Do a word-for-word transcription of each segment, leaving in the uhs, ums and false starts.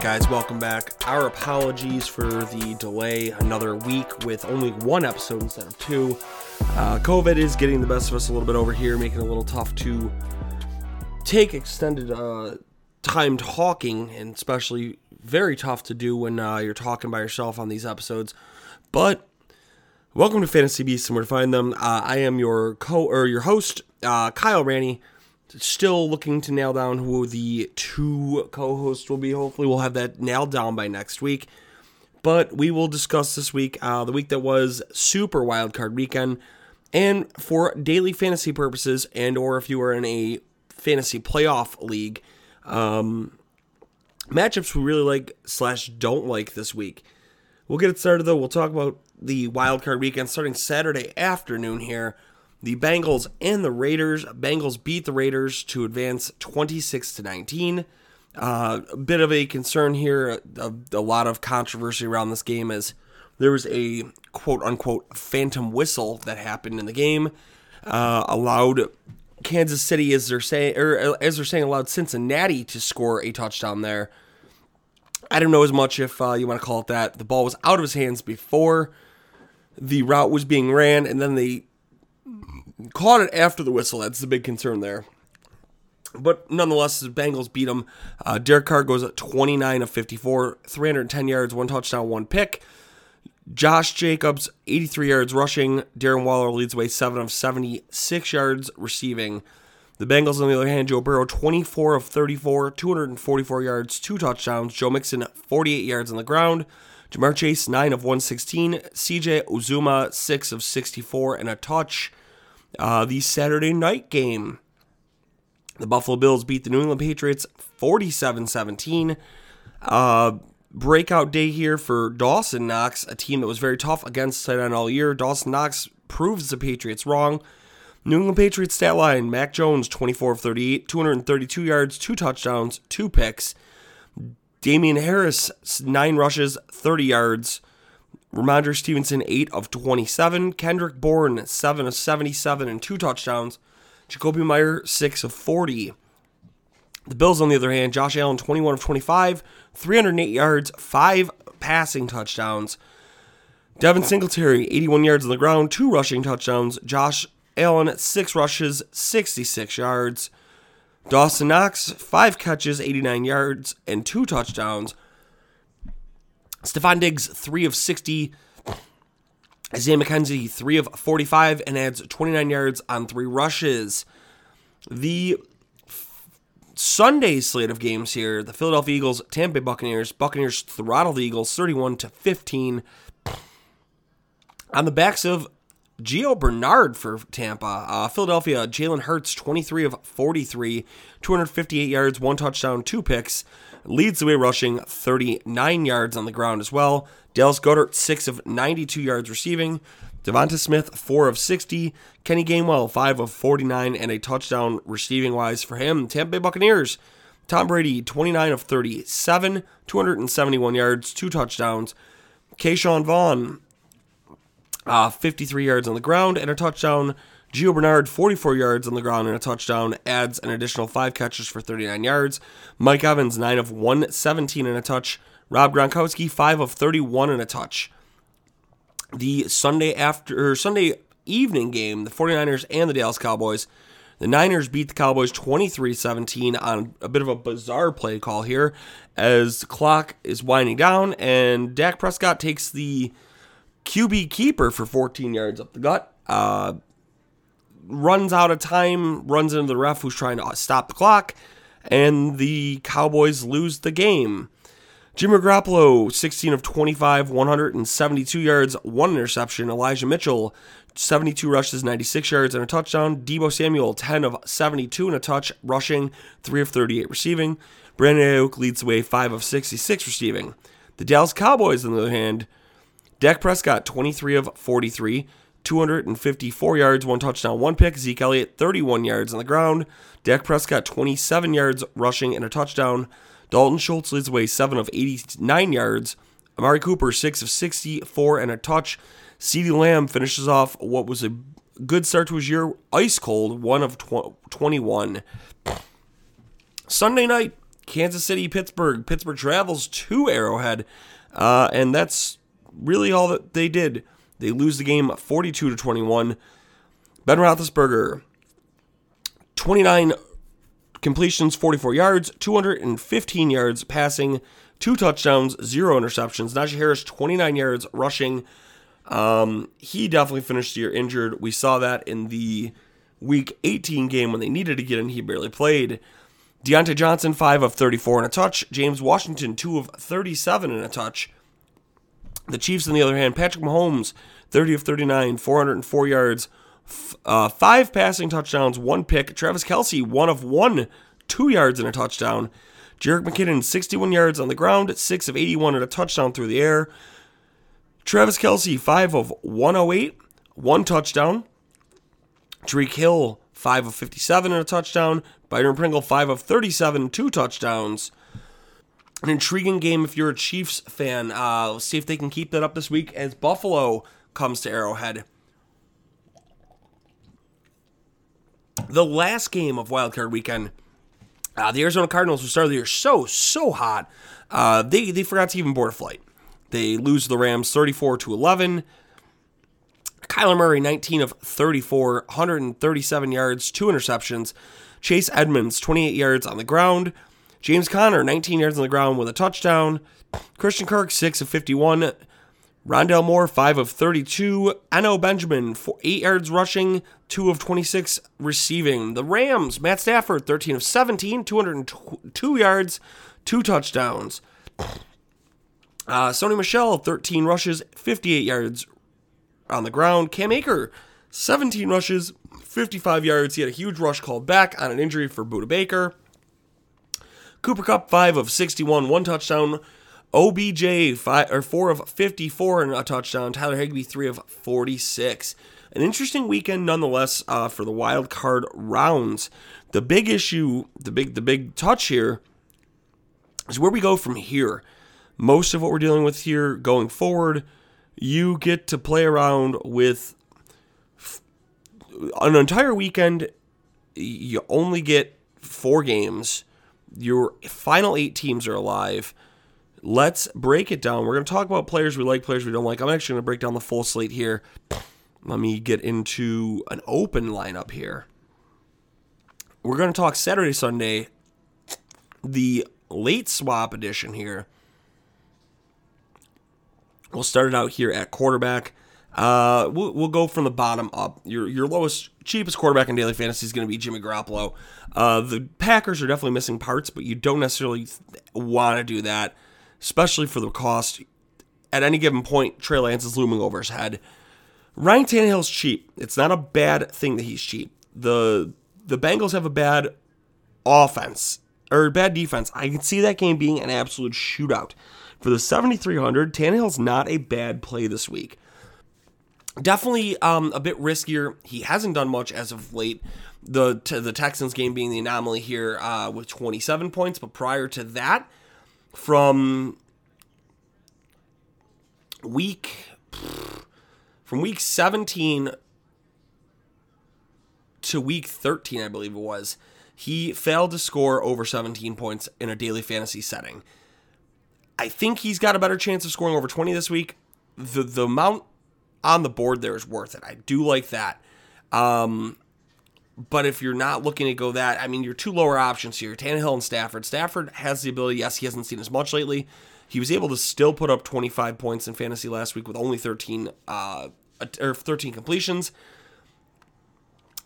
Guys, welcome back. Our apologies for the delay, another week with only one episode instead of two. Uh, COVID is getting the best of us a little bit over here, making it a little tough to take extended uh, time talking, and especially very tough to do when uh, you're talking by yourself on these episodes. But welcome to Fantasy Beasts and where to find them. Uh, I am your co or your host, uh, Kyle Ranny. Still looking to nail down who the two co-hosts will be. Hopefully we'll have that nailed down by next week. But we will discuss this week, uh, the week that was Super Wildcard Weekend. And for daily fantasy purposes, and or if you are in a fantasy playoff league, um, matchups we really like slash don't like this week. We'll get it started, though. We'll talk about the Wildcard Weekend starting Saturday afternoon here. The Bengals and the Raiders. Bengals beat the Raiders to advance twenty-six to nineteen. Uh, a bit of a concern here, a, a lot of controversy around this game as there was a quote-unquote phantom whistle that happened in the game, uh, allowed Kansas City, as they're saying, or as they're saying, allowed Cincinnati to score a touchdown there. I don't know as much if uh, you want to call it that. The ball was out of his hands before the route was being ran, and then they caught it after the whistle. That's the big concern there. But nonetheless, the Bengals beat them. Uh, Derek Carr goes at twenty-nine of fifty-four, three hundred ten yards, one touchdown, one pick. Josh Jacobs, eighty-three yards rushing. Darren Waller leads away seven of seventy-six yards receiving. The Bengals, on the other hand, Joe Burrow, twenty-four of thirty-four, two hundred forty-four yards, two touchdowns. Joe Mixon, forty-eight yards on the ground. Ja'Marr Chase, nine of one hundred sixteen. C J. Uzomah, six of sixty-four, and a touch. Uh, the Saturday night game, the Buffalo Bills beat the New England Patriots forty-seven seventeen. Uh, breakout day here for Dawson Knox, a team that was very tough against tight end all year. Dawson Knox proves the Patriots wrong. New England Patriots stat line, Mac Jones, twenty-four of thirty-eight, two hundred thirty-two yards, two touchdowns, two picks. Damian Harris, nine rushes, thirty yards. Ramondre Stevenson, eight of twenty-seven. Kendrick Bourne, seven of seventy-seven and two touchdowns. Jacoby Meyer, six of forty. The Bills, on the other hand, Josh Allen, twenty-one of twenty-five, three hundred eight yards, five passing touchdowns. Devin Singletary, eighty-one yards on the ground, two rushing touchdowns. Josh Allen, six rushes, sixty-six yards. Dawson Knox, five catches, eighty-nine yards, and two touchdowns. Stephon Diggs, three of sixty. Isaiah McKenzie, three of forty-five, and adds twenty-nine yards on three rushes. The f- Sunday slate of games here, the Philadelphia Eagles, Tampa Bay Buccaneers. Buccaneers throttle the Eagles thirty-one to fifteen. On the backs of Gio Bernard for Tampa. Uh, Philadelphia, Jalen Hurts, twenty-three of forty-three, two hundred fifty-eight yards, one touchdown, two picks. Leads the way rushing, thirty-nine yards on the ground as well. Dallas Goedert, six of ninety-two yards receiving. Devonta Smith, four of sixty. Kenny Gainwell, five of forty-nine, and a touchdown receiving-wise for him. Tampa Bay Buccaneers, Tom Brady, twenty-nine of thirty-seven, two hundred seventy-one yards, two touchdowns. Keyshawn Vaughn, Uh, fifty-three yards on the ground and a touchdown. Gio Bernard, forty-four yards on the ground and a touchdown, adds an additional five catches for thirty-nine yards. Mike Evans, nine of one hundred seventeen and a touch. Rob Gronkowski, five of thirty-one and a touch. The Sunday after or Sunday evening game, the 49ers and the Dallas Cowboys. The Niners beat the Cowboys twenty-three seventeen on a bit of a bizarre play call here as the clock is winding down and Dak Prescott takes the Q B keeper for fourteen yards up the gut, uh, runs out of time, runs into the ref who's trying to stop the clock, and the Cowboys lose the game. Jimmy Garoppolo, sixteen of twenty-five, one hundred seventy-two yards, one interception. Elijah Mitchell, seventy-two rushes, ninety-six yards, and a touchdown. Deebo Samuel, ten of seventy-two and a touch, rushing, three of thirty-eight receiving. Brandon Ayuk leads the way, five of sixty-six receiving. The Dallas Cowboys, on the other hand, Dak Prescott, twenty-three of forty-three, two hundred fifty-four yards, one touchdown, one pick. Zeke Elliott, thirty-one yards on the ground. Dak Prescott, twenty-seven yards rushing and a touchdown. Dalton Schultz leads the way, seven of eighty-nine yards. Amari Cooper, six of sixty-four and a touch. CeeDee Lamb finishes off what was a good start to his year, ice cold, one of twenty-one. Sunday night, Kansas City, Pittsburgh. Pittsburgh travels to Arrowhead, uh, and that's really all that they did. They lose the game forty-two to twenty-one. Ben Roethlisberger, twenty-nine completions, forty-four yards, two hundred fifteen yards passing, two touchdowns, zero interceptions. Najee Harris, twenty-nine yards rushing. Um, he definitely finished the year injured. We saw that in the Week eighteen game when they needed to get in. He barely played. Deontay Johnson, five of thirty-four and a touch. James Washington, two of thirty-seven and a touch. The Chiefs, on the other hand, Patrick Mahomes, thirty of thirty-nine, four hundred four yards. Uh, five passing touchdowns, one pick. Travis Kelce, one of one, two yards and a touchdown. Jerick McKinnon, sixty-one yards on the ground, six of eighty-one and a touchdown through the air. Travis Kelce, five of one hundred eight, one touchdown. Tyreek Hill, five of fifty-seven and a touchdown. Byron Pringle, five of thirty-seven, two touchdowns. An intriguing game if you're a Chiefs fan. Uh, let's see if they can keep that up this week as Buffalo comes to Arrowhead. The last game of Wild Card Weekend, uh, the Arizona Cardinals, who started the year so, so hot, uh, they, they forgot to even board a flight. They lose the Rams thirty-four to eleven. Kyler Murray, nineteen of thirty-four, one hundred thirty-seven yards, two interceptions. Chase Edmonds, twenty-eight yards on the ground. James Conner, nineteen yards on the ground with a touchdown. Christian Kirk, six of fifty-one. Rondale Moore, five of thirty-two. Eno Benjamin, eight yards rushing, two of twenty-six receiving. The Rams, Matt Stafford, thirteen of seventeen, two hundred two yards, two touchdowns. Uh, Sony Michel, thirteen rushes, fifty-eight yards on the ground. Cam Akers, seventeen rushes, fifty-five yards. He had a huge rush called back on an injury for Budda Baker. Cooper Cup, five of sixty-one, one touchdown. O B J, four of fifty-four and a touchdown. Tyler Higbee, three of forty-six. An interesting weekend nonetheless uh, for the wild card rounds. The big issue, the big the big touch here is where we go from here. Most of what we're dealing with here going forward, you get to play around with an entire weekend. You only get four games. Your final eight teams are alive. Let's break it down. We're going to talk about players we like, players we don't like. I'm actually going to break down the full slate here. Let me get into an open lineup here. We're going to talk Saturday, Sunday, the late swap edition here. We'll start it out here at quarterback. Uh, we'll, we'll go from the bottom up. Your your lowest, cheapest quarterback in daily fantasy is going to be Jimmy Garoppolo. Uh, the Packers are definitely missing parts, but you don't necessarily want to do that, especially for the cost. At any given point, Trey Lance is looming over his head. Ryan Tannehill's cheap. It's not a bad thing that he's cheap. The the Bengals have a bad offense, or bad defense. I can see that game being an absolute shootout. For the seventy-three hundred, Tannehill's not a bad play this week. Definitely um, a bit riskier. He hasn't done much as of late. The t- the Texans game being the anomaly here uh, with twenty-seven points. But prior to that, from week from week seventeen to week thirteen, I believe it was, he failed to score over seventeen points in a daily fantasy setting. I think he's got a better chance of scoring over twenty this week. The the amount on the board there is worth it. I do like that. Um, but if you're not looking to go that, I mean, your two lower options here, Tannehill and Stafford. Stafford has the ability, yes, he hasn't seen as much lately. He was able to still put up twenty-five points in fantasy last week with only thirteen, uh, or thirteen completions.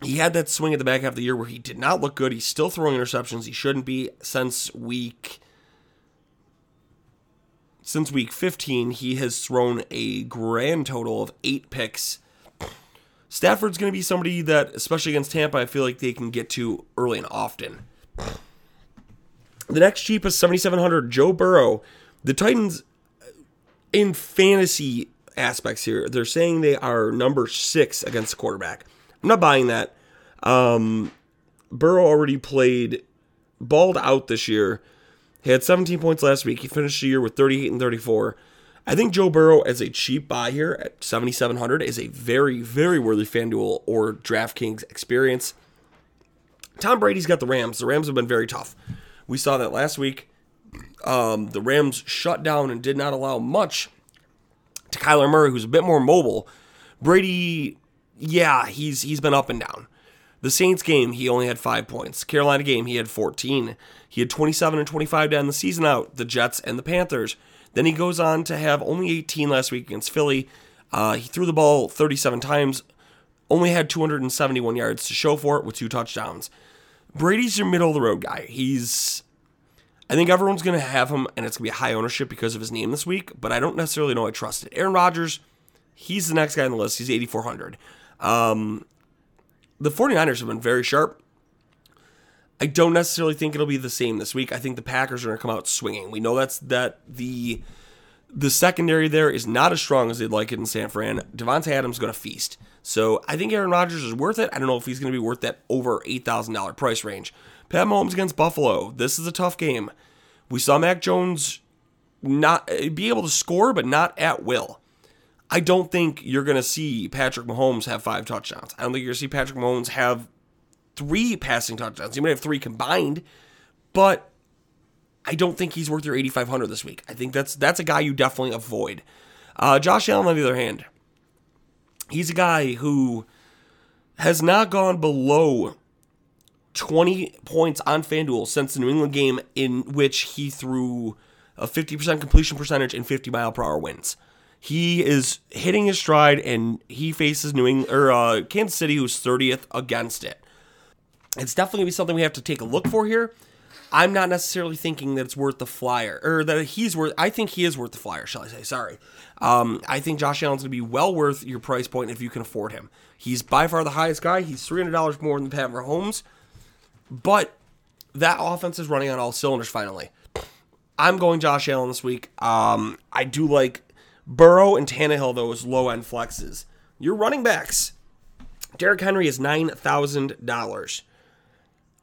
He had that swing at the back half of the year where he did not look good. He's still throwing interceptions. He shouldn't be since week Since week fifteen, he has thrown a grand total of eight picks. Stafford's going to be somebody that, especially against Tampa, I feel like they can get to early and often. The next cheapest, seventy-seven hundred, Joe Burrow. The Titans, in fantasy aspects here, they're saying they are number six against the quarterback. I'm not buying that. Um, Burrow already played, balled out this year. He had seventeen points last week. He finished the year with thirty-eight and thirty-four. I think Joe Burrow as a cheap buy here at seventy-seven hundred is a very, very worthy FanDuel or DraftKings experience. Tom Brady's got the Rams. The Rams have been very tough. We saw that last week. Um, the Rams shut down and did not allow much to Kyler Murray, who's a bit more mobile. Brady, yeah, he's he's been up and down. The Saints game, he only had five points. Carolina game, he had fourteen. He had twenty-seven and twenty-five down the season out, the Jets and the Panthers. Then he goes on to have only eighteen last week against Philly. Uh, he threw the ball thirty-seven times, only had two hundred seventy-one yards to show for it with two touchdowns. Brady's your middle-of-the-road guy. He's, I think everyone's going to have him, and it's going to be high ownership because of his name this week, but I don't necessarily know I trust it. Aaron Rodgers, he's the next guy on the list. He's eighty-four hundred. Um... The 49ers have been very sharp. I don't necessarily think it'll be the same this week. I think the Packers are going to come out swinging. We know that's that the the secondary there is not as strong as they'd like it in San Fran. Davante Adams is going to feast. So I think Aaron Rodgers is worth it. I don't know if he's going to be worth that over eight thousand dollars price range. Pat Mahomes against Buffalo. This is a tough game. We saw Mac Jones not be able to score, but not at will. I don't think you're going to see Patrick Mahomes have five touchdowns. I don't think you're going to see Patrick Mahomes have three passing touchdowns. He might have three combined, but I don't think he's worth your eighty-five hundred this week. I think that's that's a guy you definitely avoid. Uh, Josh Allen, on the other hand, he's a guy who has not gone below twenty points on FanDuel since the New England game in which he threw a fifty percent completion percentage and fifty mile per hour winds. He is hitting his stride, and he faces New England or uh, Kansas City, who's thirtieth against it. It's definitely gonna be something we have to take a look for here. I'm not necessarily thinking that it's worth the flyer, or that he's worth. I think he is worth the flyer, shall I say? Sorry. Um, I think Josh Allen's gonna be well worth your price point if you can afford him. He's by far the highest guy. He's three hundred dollars more than Pat Mahomes, but that offense is running on all cylinders finally. I'm going Josh Allen this week. Um, I do like Burrow and Tannehill, though, is low-end flexes. Your running backs. Derrick Henry is nine thousand dollars.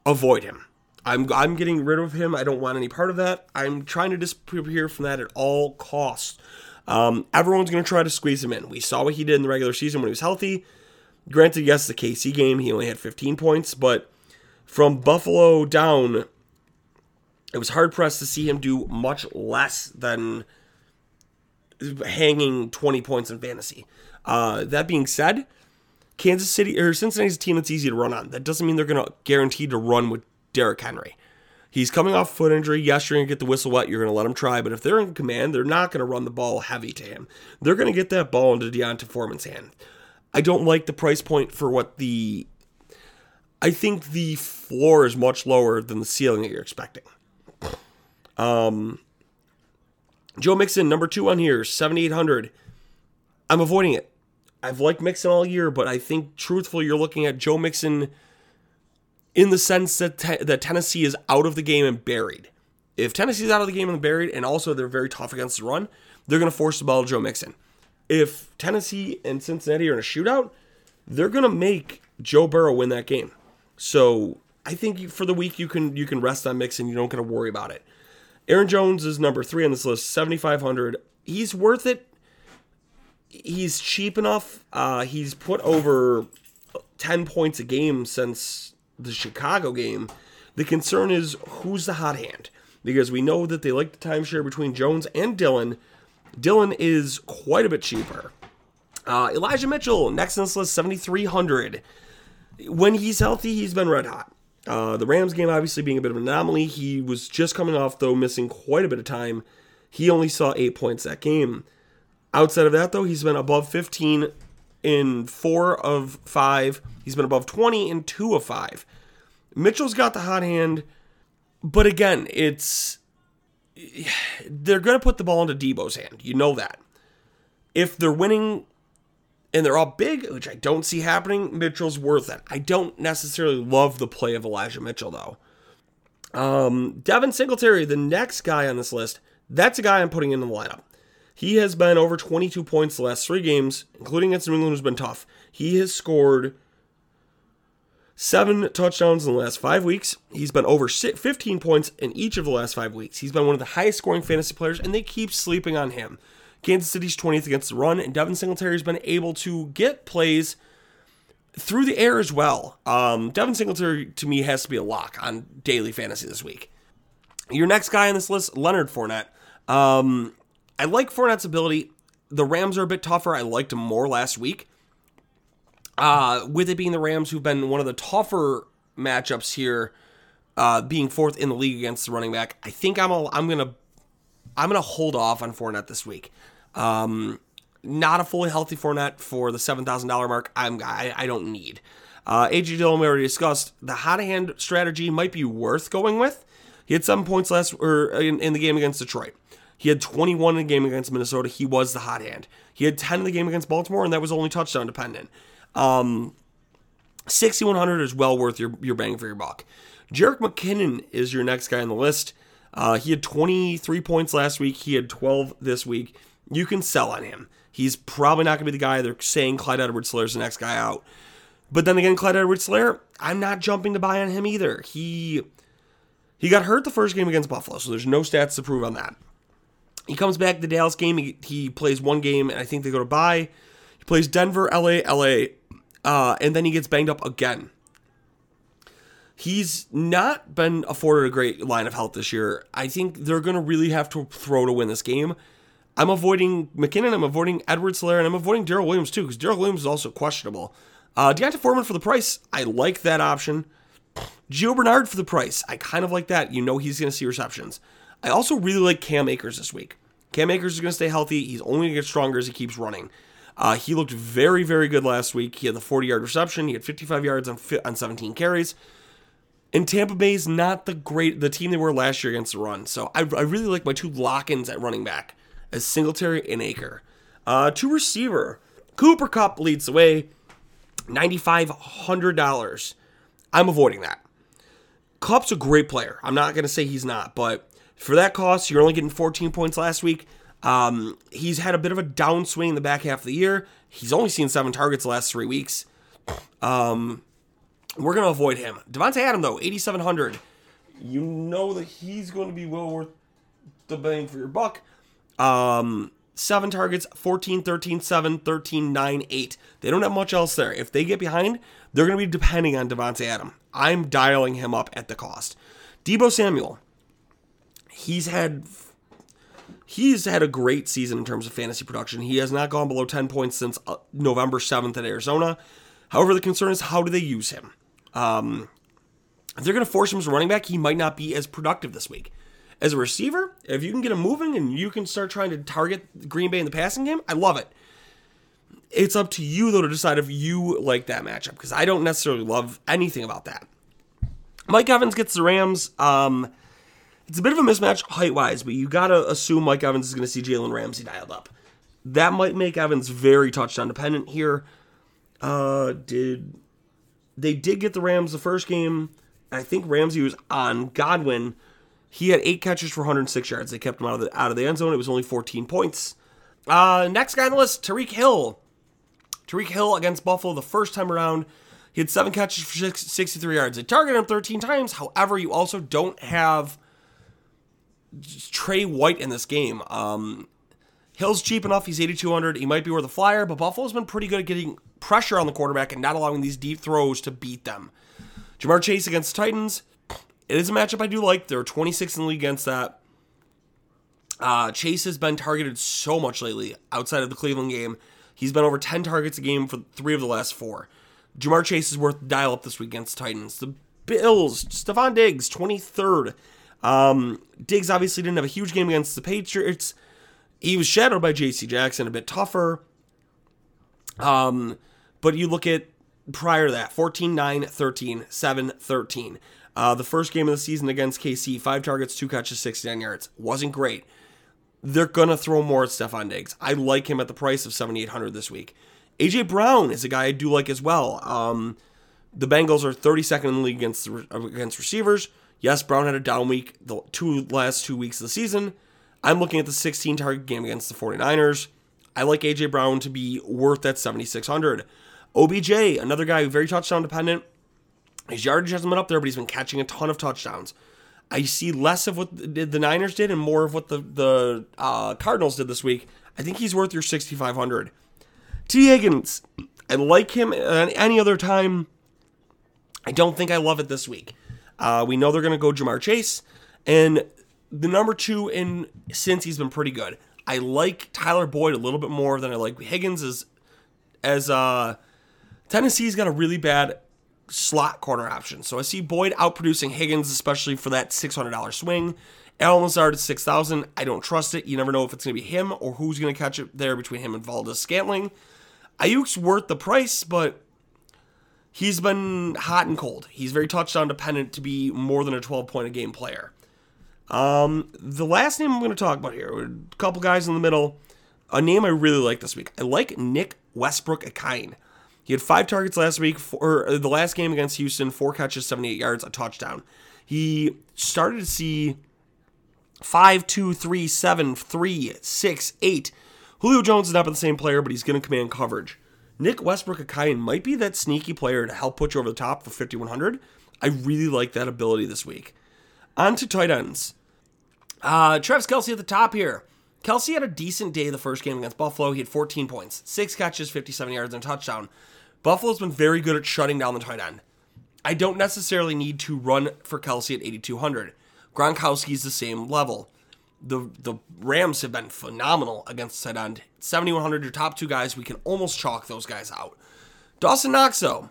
Avoid him. I'm I'm getting rid of him. I don't want any part of that. I'm trying to disappear from that at all costs. Um, everyone's going to try to squeeze him in. We saw what he did in the regular season when he was healthy. Granted, yes, the K C game, he only had fifteen points, but from Buffalo down, it was hard-pressed to see him do much less than hanging twenty points in fantasy. Uh, that being said, Kansas City or Cincinnati's a team that's easy to run on. That doesn't mean they're going to guarantee to run with Derrick Henry. He's coming off foot injury. Yes, you're going to get the whistle wet. You're going to let him try. But if they're in command, they're not going to run the ball heavy to him. They're going to get that ball into Deonta Foreman's hand. I don't like the price point for what the... I think the floor is much lower than the ceiling that you're expecting. Um... Joe Mixon, number two on here, seventy-eight hundred. I'm avoiding it. I've liked Mixon all year, but I think, truthfully, you're looking at Joe Mixon in the sense that te- that Tennessee is out of the game and buried. If Tennessee's out of the game and buried, and also they're very tough against the run, they're going to force the ball to Joe Mixon. If Tennessee and Cincinnati are in a shootout, they're going to make Joe Burrow win that game. So I think for the week, you can you can rest on Mixon. You don't got to worry about it. Aaron Jones is number three on this list, seventy-five hundred. He's worth it. He's cheap enough. Uh, he's put over ten points a game since the Chicago game. The concern is who's the hot hand, because we know that they like the timeshare between Jones and Dillon. Dillon is quite a bit cheaper. Uh, Elijah Mitchell, next on this list, seventy-three hundred. When he's healthy, he's been red hot. Uh, the Rams game obviously being a bit of an anomaly. He was just coming off, though, missing quite a bit of time. He only saw eight points that game. Outside of that, though, he's been above fifteen in four of five. He's been above twenty in two of five. Mitchell's got the hot hand, but again, it's they're going to put the ball into Deebo's hand. You know that. If they're winning and they're all big, which I don't see happening, Mitchell's worth it. I don't necessarily love the play of Elijah Mitchell, though. Um, Devin Singletary, the next guy on this list, that's a guy I'm putting in the lineup. He has been over twenty-two points the last three games, including against New England, who's been tough. He has scored seven touchdowns in the last five weeks. He's been over fifteen points in each of the last five weeks. He's been one of the highest scoring fantasy players, and they keep sleeping on him. Kansas City's twentieth against the run, and Devin Singletary has been able to get plays through the air as well. Um, Devin Singletary, to me, has to be a lock on daily fantasy this week. Your next guy on this list, Leonard Fournette. Um, I like Fournette's ability. The Rams are a bit tougher. I liked him more last week. Uh, with it being the Rams, who've been one of the tougher matchups here, uh, being fourth in the league against the running back, I think I'm a, I'm gonna I'm gonna hold off on Fournette this week. Um, not a fully healthy Fournette for the seven thousand dollar mark. I'm I, I don't need. Uh, A J Dillon we already discussed. The hot hand strategy might be worth going with. He had seven points last or in, in the game against Detroit. He had twenty-one in the game against Minnesota. He was the hot hand. He had ten in the game against Baltimore, and that was only touchdown dependent. Um, sixty-one hundred is well worth your, your bang for your buck. Jerick McKinnon is your next guy on the list. Uh, he had twenty-three points last week. He had twelve this week. You can sell on him. He's probably not going to be the guy. They're saying Clyde Edwards-Helaire is the next guy out. But then again, Clyde Edwards-Helaire, I'm not jumping to buy on him either. He, he got hurt the first game against Buffalo, so there's no stats to prove on that. He comes back to the Dallas game. He, he plays one game, and I think they go to bye. He plays Denver, L A, L A, Uh, and then he gets banged up again. He's not been afforded a great line of health this year. I think they're going to really have to throw to win this game. I'm avoiding McKinnon. I'm avoiding Edwards-Helaire. And I'm avoiding Darryl Williams, too, because Darryl Williams is also questionable. Uh, Deonta Foreman for the price. I like that option. Gio Bernard for the price. I kind of like that. You know he's going to see receptions. I also really like Cam Akers this week. Cam Akers is going to stay healthy. He's only going to get stronger as he keeps running. Uh, he looked very, very good last week. He had the forty-yard reception. He had fifty-five yards on on seventeen carries. And Tampa Bay is not the great the team they were last year against the run. So I, I really like my two lock-ins at running back as Singletary and Akers. Uh, to receiver, Cooper Cup leads the way, nine thousand five hundred dollars. I'm avoiding that. Cup's a great player. I'm not going to say he's not, but for that cost, you're only getting fourteen points last week. Um, he's had a bit of a downswing in the back half of the year. He's only seen seven targets the last three weeks. Um, we're going to avoid him. Davante Adams, though, eighty-seven hundred. You know that he's going to be well worth the bang for your buck. Um, seven targets, fourteen, thirteen, seven, thirteen, nine, eight. They don't have much else there. If they get behind, they're going to be depending on Davante Adams. I'm dialing him up at the cost. Deebo Samuel. He's had... He's had a great season in terms of fantasy production. He has not gone below ten points since November seventh at Arizona. However, the concern is how do they use him? Um, if they're going to force him as a running back, he might not be as productive this week. As a receiver, if you can get him moving and you can start trying to target Green Bay in the passing game, I love it. It's up to you, though, to decide if you like that matchup, because I don't necessarily love anything about that. Mike Evans gets the Rams. Um... It's a bit of a mismatch height-wise, but you got to assume Mike Evans is going to see Jalen Ramsey dialed up. That might make Evans very touchdown-dependent here. Uh, did They did get the Rams the first game. I think Ramsey was on Godwin. He had eight catches for one hundred six yards. They kept him out of the, out of the end zone. It was only fourteen points. Uh, next guy on the list, Tyreek Hill. Tyreek Hill against Buffalo the first time around. He had seven catches for six, sixty-three yards. They targeted him thirteen times. However, you also don't have Trey White in this game. Um, Hill's cheap enough. He's eighty-two hundred. He might be worth a flyer, but Buffalo's been pretty good at getting pressure on the quarterback and not allowing these deep throws to beat them. Ja'Marr Chase against the Titans. It is a matchup I do like. There are twenty-six in the league against that. Uh, Chase has been targeted so much lately outside of the Cleveland game. He's been over ten targets a game for three of the last four. Ja'Marr Chase is worth dial up this week against the Titans. The Bills, Stephon Diggs, twenty-third. Um, Diggs obviously didn't have a huge game against the Patriots. He was shadowed by J C Jackson, a bit tougher. Um, but you look at prior to that, fourteen, nine, thirteen, seven, thirteen. Uh, the first game of the season against K C, five targets, two catches, sixty-nine yards. Wasn't great. They're going to throw more at Stephon Diggs. I like him at the price of seventy-eight hundred dollars this week. A J Brown is a guy I do like as well. Um, the Bengals are thirty-second in the league against, against receivers. Yes, Brown had a down week the two last two weeks of the season. I'm looking at the sixteen-target game against the forty-niners. I like A J Brown to be worth that seventy-six hundred dollars. O B J, another guy very touchdown-dependent. His yardage hasn't been up there, but he's been catching a ton of touchdowns. I see less of what the, the Niners did and more of what the, the uh, Cardinals did this week. I think he's worth your sixty-five hundred dollars. T. Higgins, I like him at any other time. I don't think I love it this week. Uh, we know they're going to go Ja'Marr Chase, and the number two in since he's been pretty good. I like Tyler Boyd a little bit more than I like Higgins as, as uh, Tennessee's got a really bad slot corner option. So I see Boyd outproducing Higgins, especially for that six hundred dollars swing. Allen Lazard at six thousand dollars. I don't trust it. You never know if it's going to be him or who's going to catch it there between him and Valdes-Scantling. Ayuk's worth the price, but he's been hot and cold. He's very touchdown dependent to be more than a twelve-point a game player. Um, the last name I'm going to talk about here, a couple guys in the middle, a name I really like this week. I like Nick Westbrook-Akine. He had five targets last week, for or the last game against Houston, four catches, seventy-eight yards, a touchdown. He started to see five, two, three, seven, three, six, eight. Julio Jones is not the same player, but he's going to command coverage. Nick Westbrook-Akine might be that sneaky player to help put you over the top for fifty-one hundred dollars. I really like that ability this week. On to tight ends. Uh, Travis Kelce at the top here. Kelce had a decent day the first game against Buffalo. He had fourteen points, six catches, fifty-seven yards, and a touchdown. Buffalo's been very good at shutting down the tight end. I don't necessarily need to run for Kelce at eighty-two hundred. Gronkowski's the same level. The the Rams have been phenomenal against tight end. seventy-one hundred, your top two guys, we can almost chalk those guys out. Dawson Knox, though.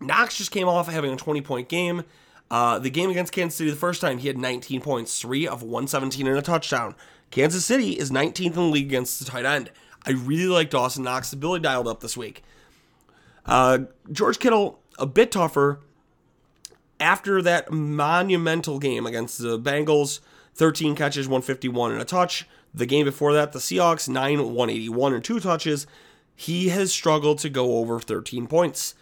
Knox just came off having a twenty-point game. Uh, the game against Kansas City the first time, he had nineteen points, three of one seventeen and a touchdown. Kansas City is nineteenth in the league against the tight end. I really like Dawson Knox's ability dialed up this week. Uh, George Kittle, a bit tougher. After that monumental game against the Bengals, thirteen catches, one fifty-one and a touch. The game before that, the Seahawks, nine, one eighty-one and two touches. He has struggled to go over thirteen points.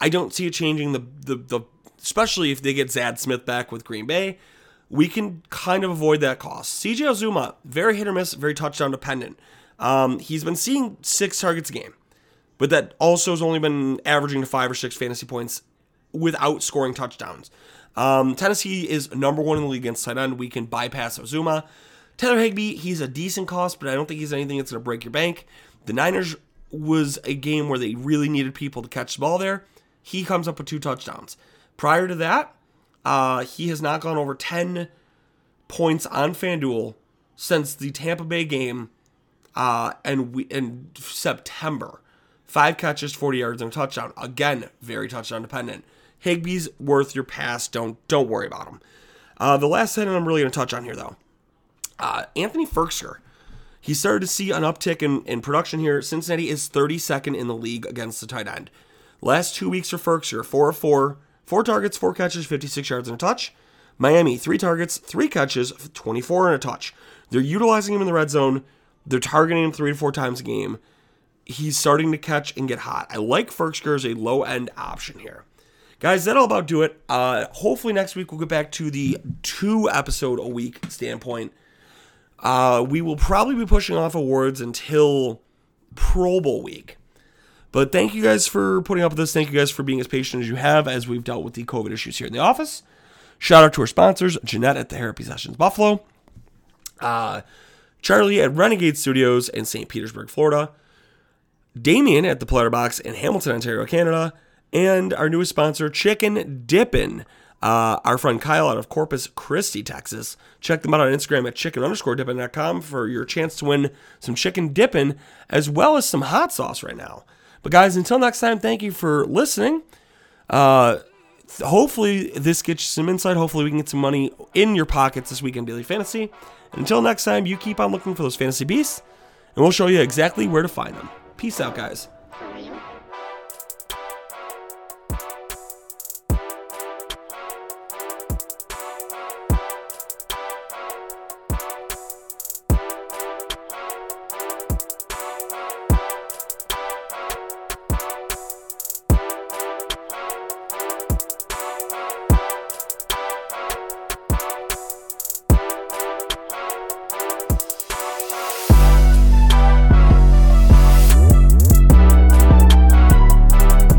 I don't see it changing the the the... especially if they get Zad Smith back with Green Bay, we can kind of avoid that cost. C J. Uzomah, very hit or miss, very touchdown dependent. Um, he's been seeing six targets a game, but that also has only been averaging to five or six fantasy points without scoring touchdowns. Um, Tennessee is number one in the league against tight end. We can bypass Uzomah. Tyler Higbee, he's a decent cost, but I don't think he's anything that's going to break your bank. The Niners was a game where they really needed people to catch the ball there. He comes up with two touchdowns. Prior to that, uh, he has not gone over ten points on FanDuel since the Tampa Bay game uh, and we, in September. Five catches, forty yards, and a touchdown. Again, very touchdown dependent. Higbee's worth your pass. Don't don't worry about him. Uh, the last thing I'm really going to touch on here, though, uh, Anthony Firkser. He started to see an uptick in, in production here. Cincinnati is thirty-second in the league against the tight end. Last two weeks for Firkser, four of four. Four targets, four catches, fifty-six yards and a touch. Miami, three targets, three catches, twenty-four and a touch. They're utilizing him in the red zone. They're targeting him three to four times a game. He's starting to catch and get hot. I like Firkser as a low-end option here. Guys, that'll about do it. Uh, hopefully next week we'll get back to the two-episode-a-week standpoint. Uh, we will probably be pushing off awards until Pro Bowl week. But thank you guys for putting up with this. Thank you guys for being as patient as you have as we've dealt with the COVID issues here in the office. Shout out to our sponsors, Jeanette at the Therapy Sessions Buffalo, uh, Charlie at Renegade Studios in Saint Petersburg, Florida, Damien at the Platter Box in Hamilton, Ontario, Canada, and our newest sponsor, Chicken Dippin', uh, our friend Kyle out of Corpus Christi, Texas. Check them out on Instagram at chicken underscore dippin dot com for your chance to win some chicken dippin' as well as some hot sauce right now. But guys, until next time, thank you for listening. Uh, th- hopefully this gets you some insight. Hopefully we can get some money in your pockets this week in Daily Fantasy. And until next time, you keep on looking for those fantasy beasts, and we'll show you exactly where to find them. Peace out, guys.